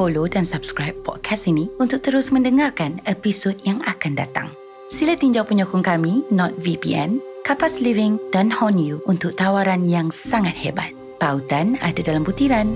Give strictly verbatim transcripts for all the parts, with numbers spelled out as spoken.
follow dan subscribe podcast ini untuk terus mendengarkan episod yang akan datang. Sila tinjau penyokong kami, NordVPN, Kapas Living dan Hauntu untuk tawaran yang sangat hebat. Pautan ada dalam butiran.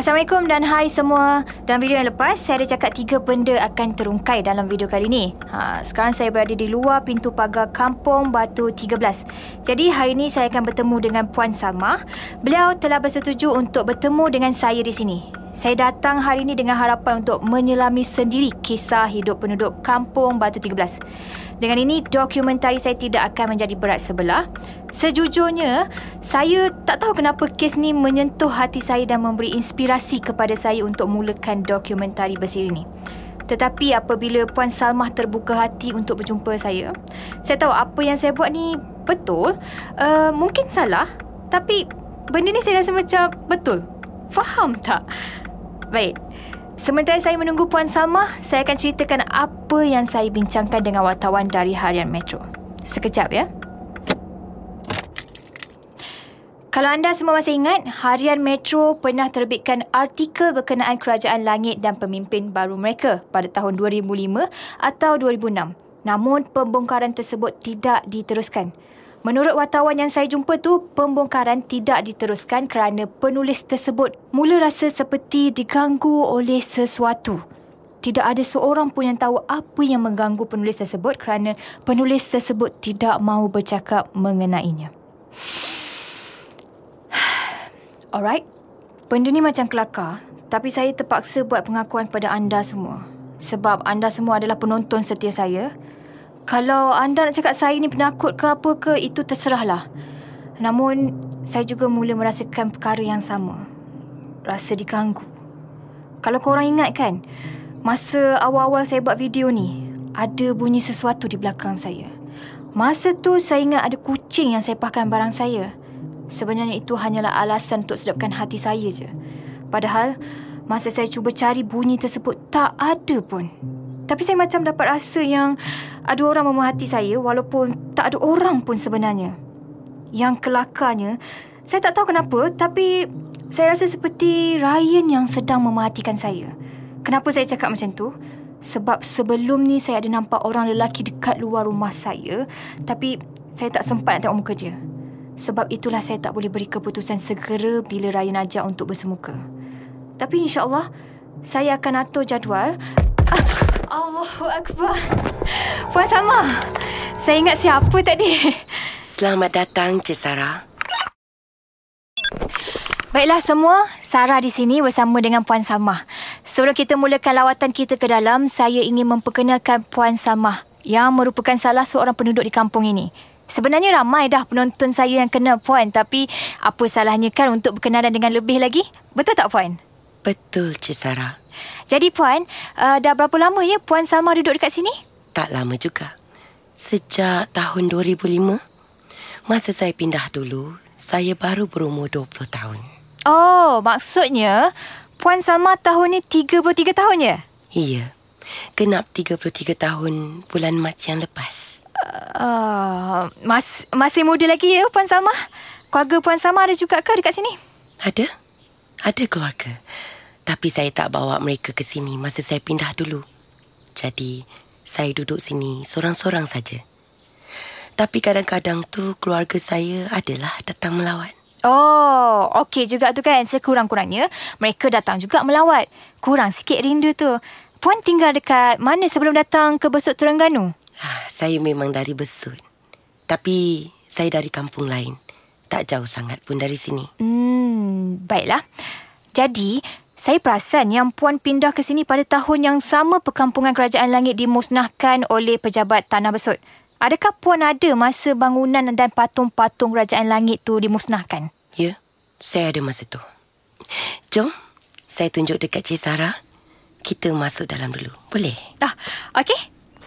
Assalamualaikum dan hai semua. Dalam video yang lepas, saya ada cakap tiga benda akan terungkai dalam video kali ni. Ha, sekarang saya berada di luar pintu pagar Kampung Batu tiga belas. Jadi hari ini saya akan bertemu dengan Puan Salmah. Beliau telah bersetuju untuk bertemu dengan saya di sini. Saya datang hari ini dengan harapan untuk menyelami sendiri kisah hidup penduduk Kampung Batu tiga belas. Dengan ini, dokumentari saya tidak akan menjadi berat sebelah. Sejujurnya, saya tak tahu kenapa kes ni menyentuh hati saya dan memberi inspirasi kepada saya untuk mulakan dokumentari bersiri ni. Tetapi apabila Puan Salmah terbuka hati untuk berjumpa saya, saya tahu apa yang saya buat ni betul, uh, mungkin salah, tapi benda ni saya rasa macam betul. Faham tak? Baik. Sementara saya menunggu Puan Salmah, saya akan ceritakan apa yang saya bincangkan dengan wartawan dari Harian Metro. Sekejap ya. Kalau anda semua masih ingat, Harian Metro pernah terbitkan artikel berkenaan Kerajaan Langit dan pemimpin baru mereka pada tahun dua ribu lima atau dua ribu enam. Namun, pembongkaran tersebut tidak diteruskan. Menurut wartawan yang saya jumpa tu, pembongkaran tidak diteruskan kerana penulis tersebut mula rasa seperti diganggu oleh sesuatu. Tidak ada seorang pun yang tahu apa yang mengganggu penulis tersebut kerana penulis tersebut tidak mahu bercakap mengenainya. Alright, benda ni macam kelakar, tapi saya terpaksa buat pengakuan pada anda semua. Sebab anda semua adalah penonton setia saya. Kalau anda nak cakap saya ni penakut ke apa ke, itu terserahlah. Namun, saya juga mula merasakan perkara yang sama. Rasa diganggu. Kalau korang ingat kan, masa awal-awal saya buat video ni, ada bunyi sesuatu di belakang saya. Masa tu, saya ingat ada kucing yang sepahkan barang saya. Sebenarnya itu hanyalah alasan untuk sedapkan hati saya je. Padahal, masa saya cuba cari bunyi tersebut, tak ada pun. Tapi saya macam dapat rasa yang ada orang memerhati saya walaupun tak ada orang pun sebenarnya. Yang kelakarnya, saya tak tahu kenapa tapi saya rasa seperti Ryan yang sedang memerhatikan saya. Kenapa saya cakap macam tu? Sebab sebelum ni saya ada nampak orang lelaki dekat luar rumah saya tapi saya tak sempat nak tengok muka dia. Sebab itulah saya tak boleh beri keputusan segera bila Ryan ajak untuk bersemuka. Tapi insya-Allah saya akan atur jadual. Ah, Allahu Akbar. Puan Salmah, saya ingat siapa tadi. Selamat datang, Cik Sarah. Baiklah semua, Sarah di sini bersama dengan Puan Salmah. Sebelum kita mulakan lawatan kita ke dalam, saya ingin memperkenalkan Puan Salmah yang merupakan salah seorang penduduk di kampung ini. Sebenarnya ramai dah penonton saya yang kenal Puan, tapi apa salahnya kan untuk berkenalan dengan lebih lagi? Betul tak Puan? Betul Cik Sarah. Jadi Puan, uh, dah berapa lama ya Puan Salmah duduk dekat sini? Tak lama juga. Sejak tahun dua ribu lima, masa saya pindah dulu, saya baru berumur dua puluh tahun. Oh, maksudnya Puan Salmah tahun ni tiga puluh tiga tahun ya? Iya. Genap tiga puluh tiga tahun bulan Mac yang lepas. Uh, mas, masih muda lagi ya Puan Salmah? Keluarga Puan Salmah ada juga ke dekat sini? Ada. Ada keluarga. Tapi saya tak bawa mereka ke sini masa saya pindah dulu. Jadi, saya duduk sini seorang-seorang saja. Tapi kadang-kadang tu keluarga saya adalah datang melawat. Oh, okey juga tu kan. Sekurang-kurangnya mereka datang juga melawat. Kurang sikit rindu tu. Puan tinggal dekat mana sebelum datang ke Besut Terengganu? Saya memang dari Besut. Tapi saya dari kampung lain. Tak jauh sangat pun dari sini. Hmm, baiklah. Jadi, saya perasan yang Puan pindah ke sini pada tahun yang sama perkampungan Kerajaan Langit dimusnahkan oleh pejabat Tanah Besut. Adakah Puan ada masa bangunan dan patung-patung Kerajaan Langit tu dimusnahkan? Ya, saya ada masa tu. Jom, saya tunjuk dekat Cik Sarah. Kita masuk dalam dulu. Boleh? Ah, okey.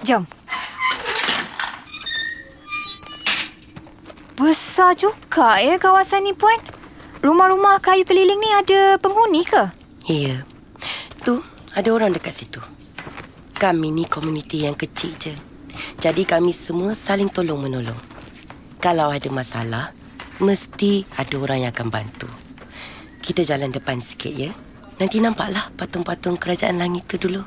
Jom. Besar juga ya kawasan ni Puan. Rumah-rumah kayu keliling ni ada penghuni ke? Ya. Tu Ada orang dekat situ. Kami ni komuniti yang kecil je. Jadi kami semua saling tolong-menolong. Kalau ada masalah, mesti ada orang yang akan bantu. Kita jalan depan sikit ya. Nanti nampaklah patung-patung Kerajaan Langit tu dulu.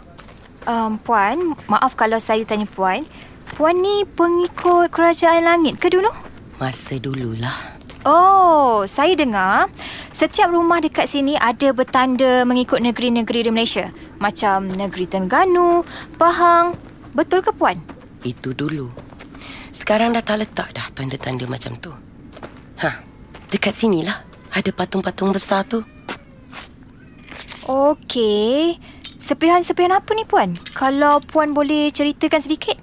Um, Puan, maaf kalau saya tanya Puan. Puan ni pengikut Kerajaan Langit ke dulu? Masa dululah. Oh, saya dengar setiap rumah dekat sini ada bertanda mengikut negeri-negeri di Malaysia. Macam negeri Terengganu, Pahang. Betul ke Puan? Itu dulu. Sekarang dah tak letak dah tanda-tanda macam tu. Ha, dekat sinilah ada patung-patung besar tu. Okey. Sepihan-sepihan apa ni Puan? Kalau Puan boleh ceritakan sedikit.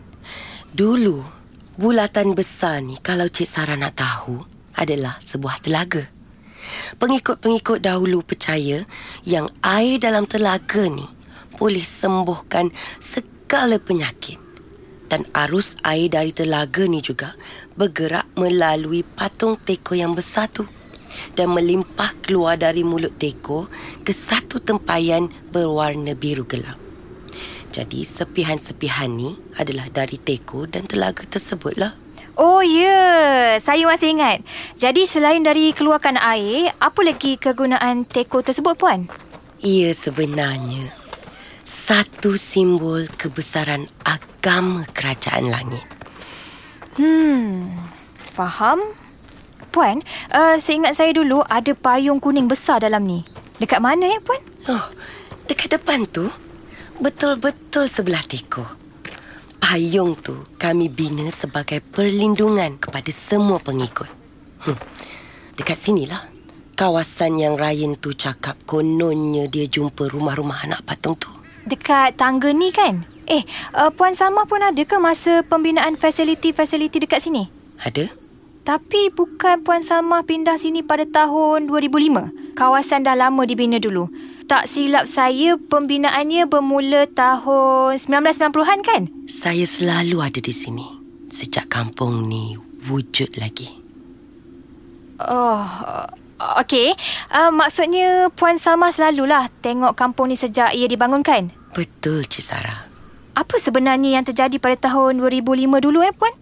Dulu, bulatan besar ni kalau Cik Sarah nak tahu adalah sebuah telaga. Pengikut-pengikut dahulu percaya yang air dalam telaga ni boleh sembuhkan segala penyakit. Dan arus air dari telaga ni juga bergerak melalui patung teko yang besar tu dan melimpah keluar dari mulut teko ke satu tempayan berwarna biru gelap. Jadi sepihan-sepihan ni adalah dari teko dan telaga tersebutlah. Oh ya, yeah. Saya masih ingat. Jadi selain dari keluarkan air, apa lagi kegunaan teko tersebut Puan? Ia sebenarnya satu simbol kebesaran agama Kerajaan Langit. Hmm, faham? Puan, uh, seingat saya dulu ada payung kuning besar dalam ni. Dekat mana ya, Puan? Oh, dekat depan tu. Betul-betul sebelah teko. Payung tu kami bina sebagai perlindungan kepada semua pengikut. Hmm. Dekat sinilah kawasan yang Ryan tu cakap kononnya dia jumpa rumah-rumah anak patung tu. Dekat tangga ni kan? Eh, uh, Puan Salmah pun ada ke masa pembinaan fasiliti-fasiliti dekat sini? Ada. Tapi bukan Puan Salmah pindah sini pada tahun dua ribu lima. Kawasan dah lama dibina dulu. Tak silap saya, pembinaannya bermula tahun sembilan belas sembilan puluhan kan? Saya selalu ada di sini. Sejak kampung ni wujud lagi. Oh, okey. Uh, maksudnya Puan Salmah selalulah tengok kampung ni sejak ia dibangunkan? Betul, Cik Sarah. Apa sebenarnya yang terjadi pada tahun dua ribu lima dulu eh, Puan?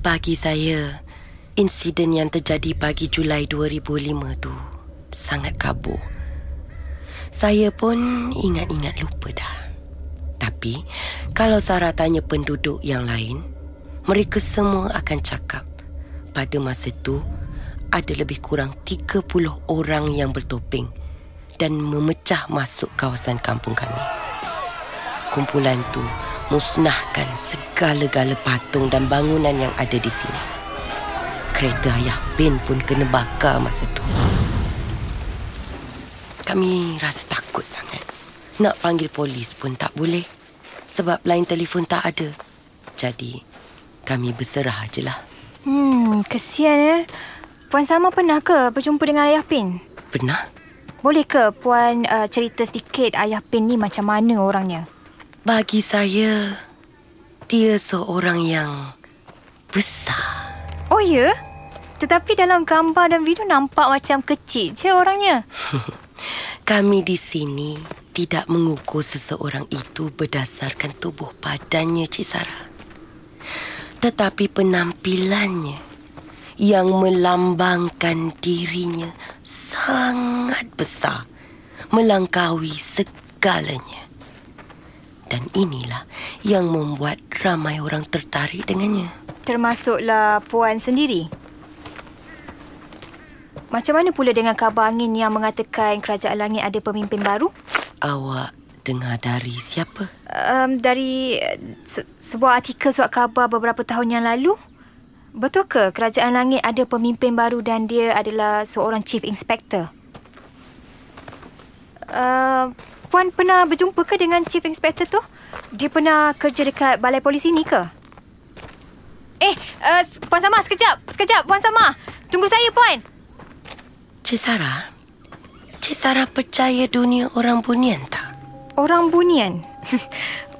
Bagi saya, insiden yang terjadi pagi Julai dua ribu lima tu sangat kabur. Saya pun ingat-ingat lupa dah. Tapi, kalau Sarah tanya penduduk yang lain, mereka semua akan cakap pada masa tu ada lebih kurang tiga puluh orang yang bertopeng dan memecah masuk kawasan kampung kami. Kumpulan tu musnahkan segala-gala patung dan bangunan yang ada di sini. Kereta Ayah Pin pun kena bakar masa tu. Kami rasa takut sangat. Nak panggil polis pun tak boleh. Sebab line telefon tak ada. Jadi, kami berserah je lah. Hmm, kesian ya. Puan Salmah pernah ke berjumpa dengan Ayah Pin? Pernah. Boleh ke Puan uh, cerita sedikit Ayah Pin ni macam mana orangnya? Bagi saya, dia seorang yang besar. Oh ya? Tetapi dalam gambar dan video nampak macam kecil je orangnya. Kami di sini tidak mengukur seseorang itu berdasarkan tubuh badannya, Cik Sarah. Tetapi penampilannya yang melambangkan dirinya sangat besar, melangkaui segalanya. Dan inilah yang membuat ramai orang tertarik dengannya. Termasuklah Puan sendiri. Macam mana pula dengan kabar angin yang mengatakan Kerajaan Langit ada pemimpin baru? Awak dengar dari siapa? Um, dari se- sebuah artikel surat khabar beberapa tahun yang lalu. Betul ke Kerajaan Langit ada pemimpin baru dan dia adalah seorang Chief Inspector? Uh, Puan pernah berjumpa ke dengan Chief Inspector tu? Dia pernah kerja dekat balai polis ini ke? Eh, uh, Puan Salmah, sekejap. Sekejap, Puan Salmah. Tunggu saya, Puan. Cik Sarah? Cik Sarah percaya dunia orang bunian tak? Orang bunian?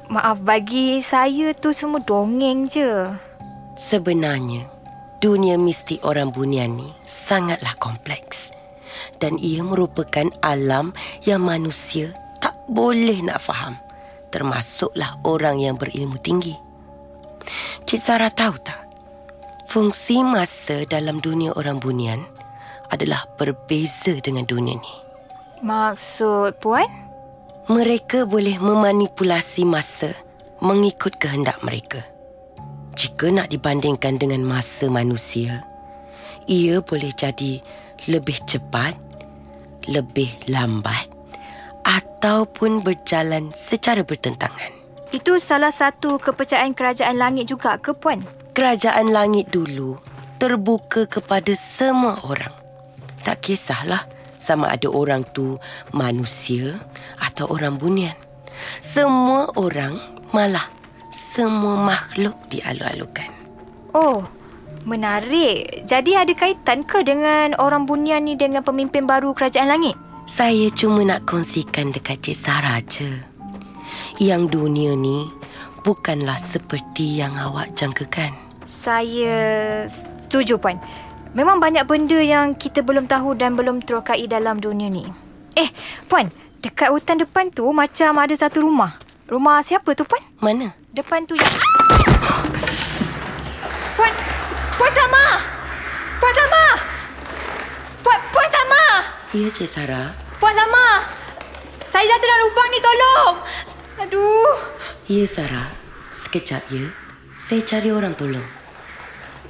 Maaf, bagi saya tu semua dongeng je. Sebenarnya, dunia mistik orang bunian ni sangatlah kompleks. Dan ia merupakan alam yang manusia tak boleh nak faham, termasuklah orang yang berilmu tinggi. Cik Sarah tahu tak, fungsi masa dalam dunia orang bunian adalah berbeza dengan dunia ni. Maksud Puan? Mereka boleh memanipulasi masa mengikut kehendak mereka. Jika nak dibandingkan dengan masa manusia, ia boleh jadi lebih cepat, lebih lambat ataupun berjalan secara bertentangan. Itu salah satu kepercayaan Kerajaan Langit juga ke, Puan? Kerajaan Langit dulu terbuka kepada semua orang. Tak kisahlah sama ada orang tu manusia atau orang bunian. Semua orang, malah semua makhluk dialu-alukan. Oh, menarik. Jadi ada kaitan ke dengan orang bunian ni dengan pemimpin baru Kerajaan Langit? Saya cuma nak kongsikan dekat Cik Sarah je. Yang dunia ni bukanlah seperti yang awak jangkakan. Saya setuju, Puan. Memang banyak benda yang kita belum tahu dan belum terokai dalam dunia ni. Eh, Puan, dekat hutan depan tu macam ada satu rumah. Rumah siapa tu, Puan? Mana? Depan tu yang... Puan! Puan Salmah! Puan Salmah! Puan, Puan Salmah! Ya, Cik Sarah? Puan Salmah! Saya jatuh dalam lubang ni, tolong! Aduh. Ya, Sarah. Sekejap, ya. Saya cari orang tolong.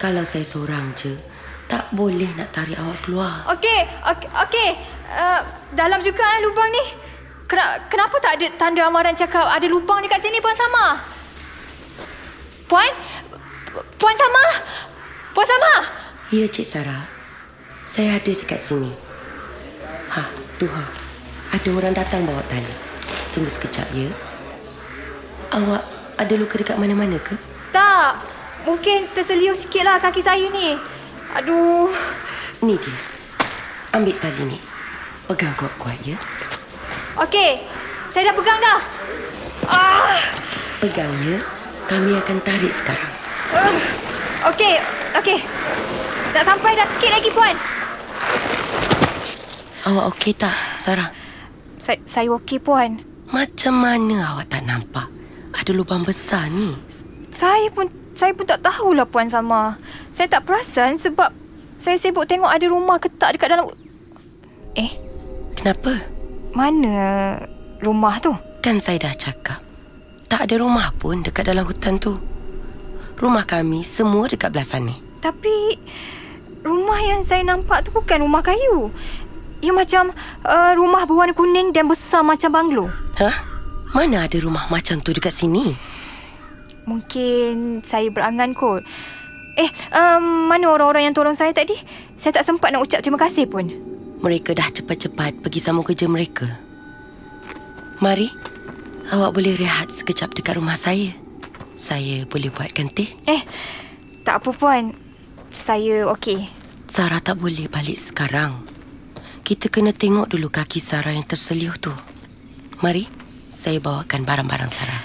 Kalau saya seorang je, tak boleh nak tarik awak keluar. Okey, okey. Okay. Uh, dalam juga eh, lubang ni. Kenapa tak ada tanda amaran cakap ada lubang dekat sini, Puan Salmah? Puan? Puan Salmah? Puan Salmah? Ya, Cik Sarah. Saya ada dekat sini. Ha, tu ha. Ada orang datang bawa tali. Tunggu sekejap, ya. Awak ada luka dekat mana-mana ke? Tak. Mungkin terseliuh sikitlah kaki saya ni. Aduh. Ni dia. Ambil tali ni. Pegang kuat-kuat, ya. Okey. Saya dah pegang dah. Ah. Pegang, ya. Kami akan tarik sekarang. Uh. Okey. Okey. Tak sampai dah sikit lagi, Puan. Awak okey tak, Sarah? Saya, saya okey, Puan. Macam mana awak tak nampak? Ada lubang besar ni. Saya pun saya pun tak tahulah, Puan Salmah. Saya tak perasan sebab saya sibuk tengok ada rumah ketak dekat dalam. Eh, kenapa? Mana rumah tu? Kan saya dah cakap, tak ada rumah pun dekat dalam hutan tu. Rumah kami semua dekat belah sana. Tapi rumah yang saya nampak tu bukan rumah kayu. Ia macam uh, rumah berwarna kuning dan besar macam banglo. Hah? Mana ada rumah macam tu dekat sini? Mungkin saya berangan kot. Eh, um, mana orang-orang yang tolong saya tadi? Saya tak sempat nak ucap terima kasih pun. Mereka dah cepat-cepat pergi sambung kerja mereka. Mari, awak boleh rehat sekejap dekat rumah saya. Saya boleh buatkan teh. Eh, tak apa, Puan. Saya okey. Sarah tak boleh balik sekarang. Kita kena tengok dulu kaki Sarah yang terseliuh tu. Mari. Saya bawakan barang-barang Sarah.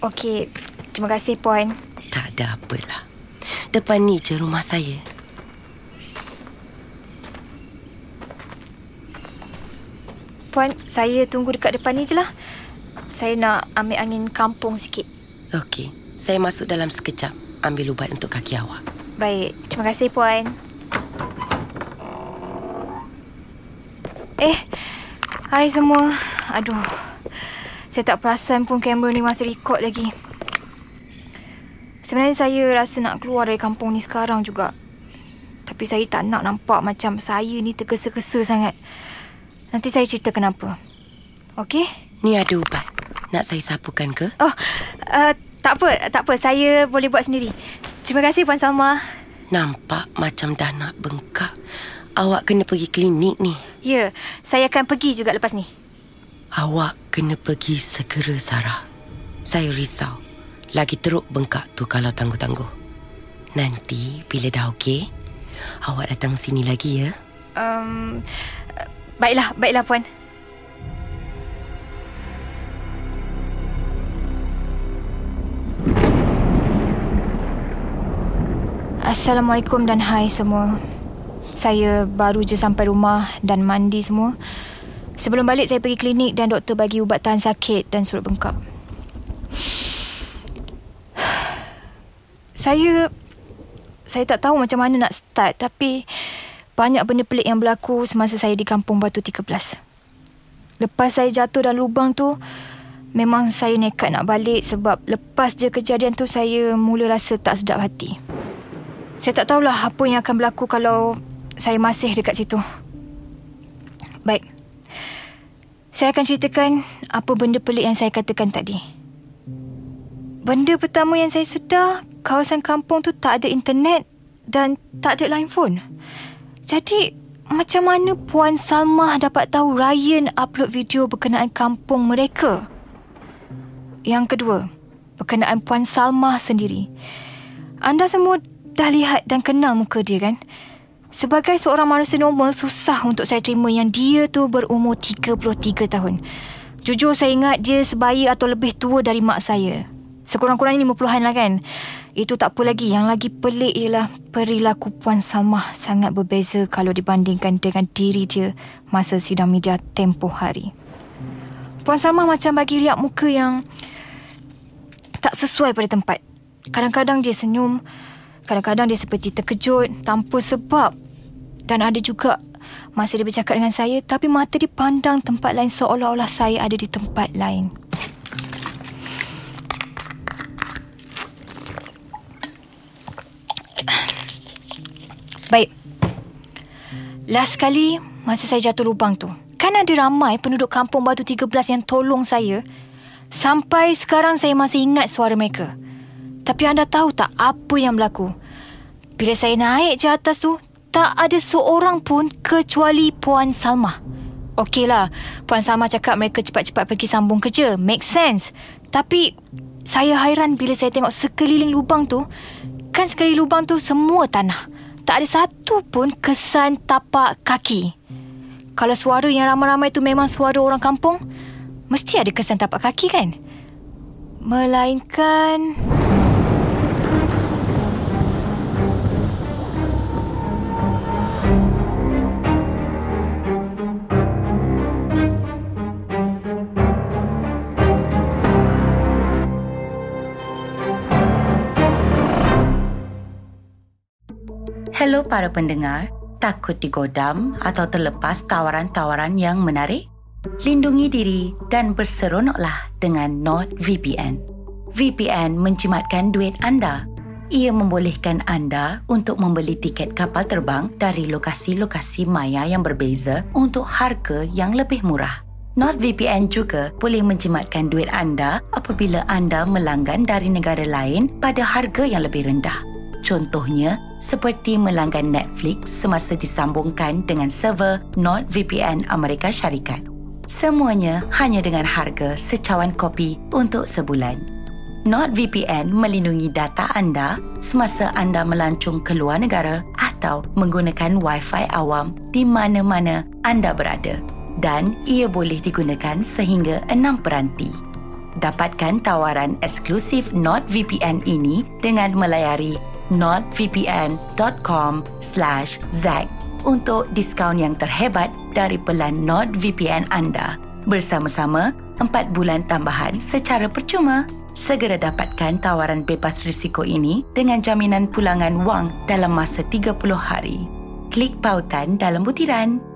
Okey, terima kasih, Puan. Tak ada apalah. Depan ni je rumah saya. Puan, saya tunggu dekat depan ni je lah. Saya nak ambil angin kampung sikit. Okey, saya masuk dalam sekejap. Ambil ubat untuk kaki awak. Baik, terima kasih, Puan. Eh, hai semua. Aduh. Saya tak perasan pun kamera ni masih record lagi. Sebenarnya saya rasa nak keluar dari kampung ni sekarang juga. Tapi saya tak nak nampak macam saya ni tergesa-gesa sangat. Nanti saya cerita kenapa. Okey? Ni ada ubat. Nak saya sapukan ke? Oh, uh, tak apa. Tak apa. Saya boleh buat sendiri. Terima kasih, Puan Salmah. Nampak macam dah nak bengkak. Awak kena pergi klinik ni. Ya, saya akan pergi juga lepas ni. Awak kena pergi segera, Sarah. Saya risau. Lagi teruk bengkak tu kalau tangguh-tangguh. Nanti bila dah okey, awak datang sini lagi, ya? Um, baiklah, baiklah, Puan. Assalamualaikum dan hai semua. Saya baru je sampai rumah dan mandi semua. Sebelum balik, saya pergi klinik dan doktor bagi ubat tahan sakit dan surat bengkak. Saya... Saya tak tahu macam mana nak start, tapi banyak benda pelik yang berlaku semasa saya di Kampung Batu tiga belas. Lepas saya jatuh dalam lubang tu, memang saya nekat nak balik sebab lepas je kejadian tu, saya mula rasa tak sedap hati. Saya tak tahulah apa yang akan berlaku kalau saya masih dekat situ. Baik. Saya akan ceritakan apa benda pelik yang saya katakan tadi. Benda pertama yang saya sedar, kawasan kampung tu tak ada internet dan tak ada line phone. Jadi, macam mana Puan Salmah dapat tahu Ryan upload video berkenaan kampung mereka? Yang kedua, berkenaan Puan Salmah sendiri. Anda semua dah lihat dan kenal muka dia, kan? Sebagai seorang manusia normal, susah untuk saya terima yang dia tu berumur tiga puluh tiga tahun. Jujur, saya ingat dia sebaya atau lebih tua dari mak saya. Sekurang-kurangnya lima puluhan lah, kan? Itu tak apa lagi. Yang lagi pelik ialah perilaku Puan Salmah sangat berbeza kalau dibandingkan dengan diri dia masa sidang media tempoh hari. Puan Salmah macam bagi lihat muka yang tak sesuai pada tempat. Kadang-kadang dia senyum, kadang-kadang dia seperti terkejut tanpa sebab. Dan ada juga masa dia bercakap dengan saya, tapi mata dia pandang tempat lain seolah-olah saya ada di tempat lain. Baik. Last kali masa saya jatuh lubang tu, kan ada ramai penduduk Kampung Batu tiga belas yang tolong saya. Sampai sekarang saya masih ingat suara mereka. Tapi anda tahu tak apa yang berlaku? Bila saya naik je atas tu, tak ada seorang pun kecuali Puan Salmah. Okeylah, Puan Salmah cakap mereka cepat-cepat pergi sambung kerja. Make sense. Tapi saya hairan bila saya tengok sekeliling lubang tu. Kan sekeliling lubang tu semua tanah. Tak ada satu pun kesan tapak kaki. Kalau suara yang ramai-ramai tu memang suara orang kampung, mesti ada kesan tapak kaki, kan? Melainkan... Hello para pendengar, takut digodam atau terlepas tawaran-tawaran yang menarik? Lindungi diri dan berseronoklah dengan NordVPN. V P N menjimatkan duit anda. Ia membolehkan anda untuk membeli tiket kapal terbang dari lokasi-lokasi maya yang berbeza untuk harga yang lebih murah. NordVPN juga boleh menjimatkan duit anda apabila anda melanggan dari negara lain pada harga yang lebih rendah. Contohnya, seperti melanggan Netflix semasa disambungkan dengan server NordVPN Amerika Syarikat. Semuanya hanya dengan harga secawan kopi untuk sebulan. NordVPN melindungi data anda semasa anda melancung ke luar negara atau menggunakan Wi-Fi awam di mana-mana anda berada, dan ia boleh digunakan sehingga enam peranti. Dapatkan tawaran eksklusif NordVPN ini dengan melayari nordvpn dot com slash zack untuk diskaun yang terhebat dari pelan NordVPN anda. Bersama-sama empat bulan tambahan secara percuma. Segera dapatkan tawaran bebas risiko ini dengan jaminan pulangan wang dalam masa tiga puluh hari. Klik pautan dalam butiran.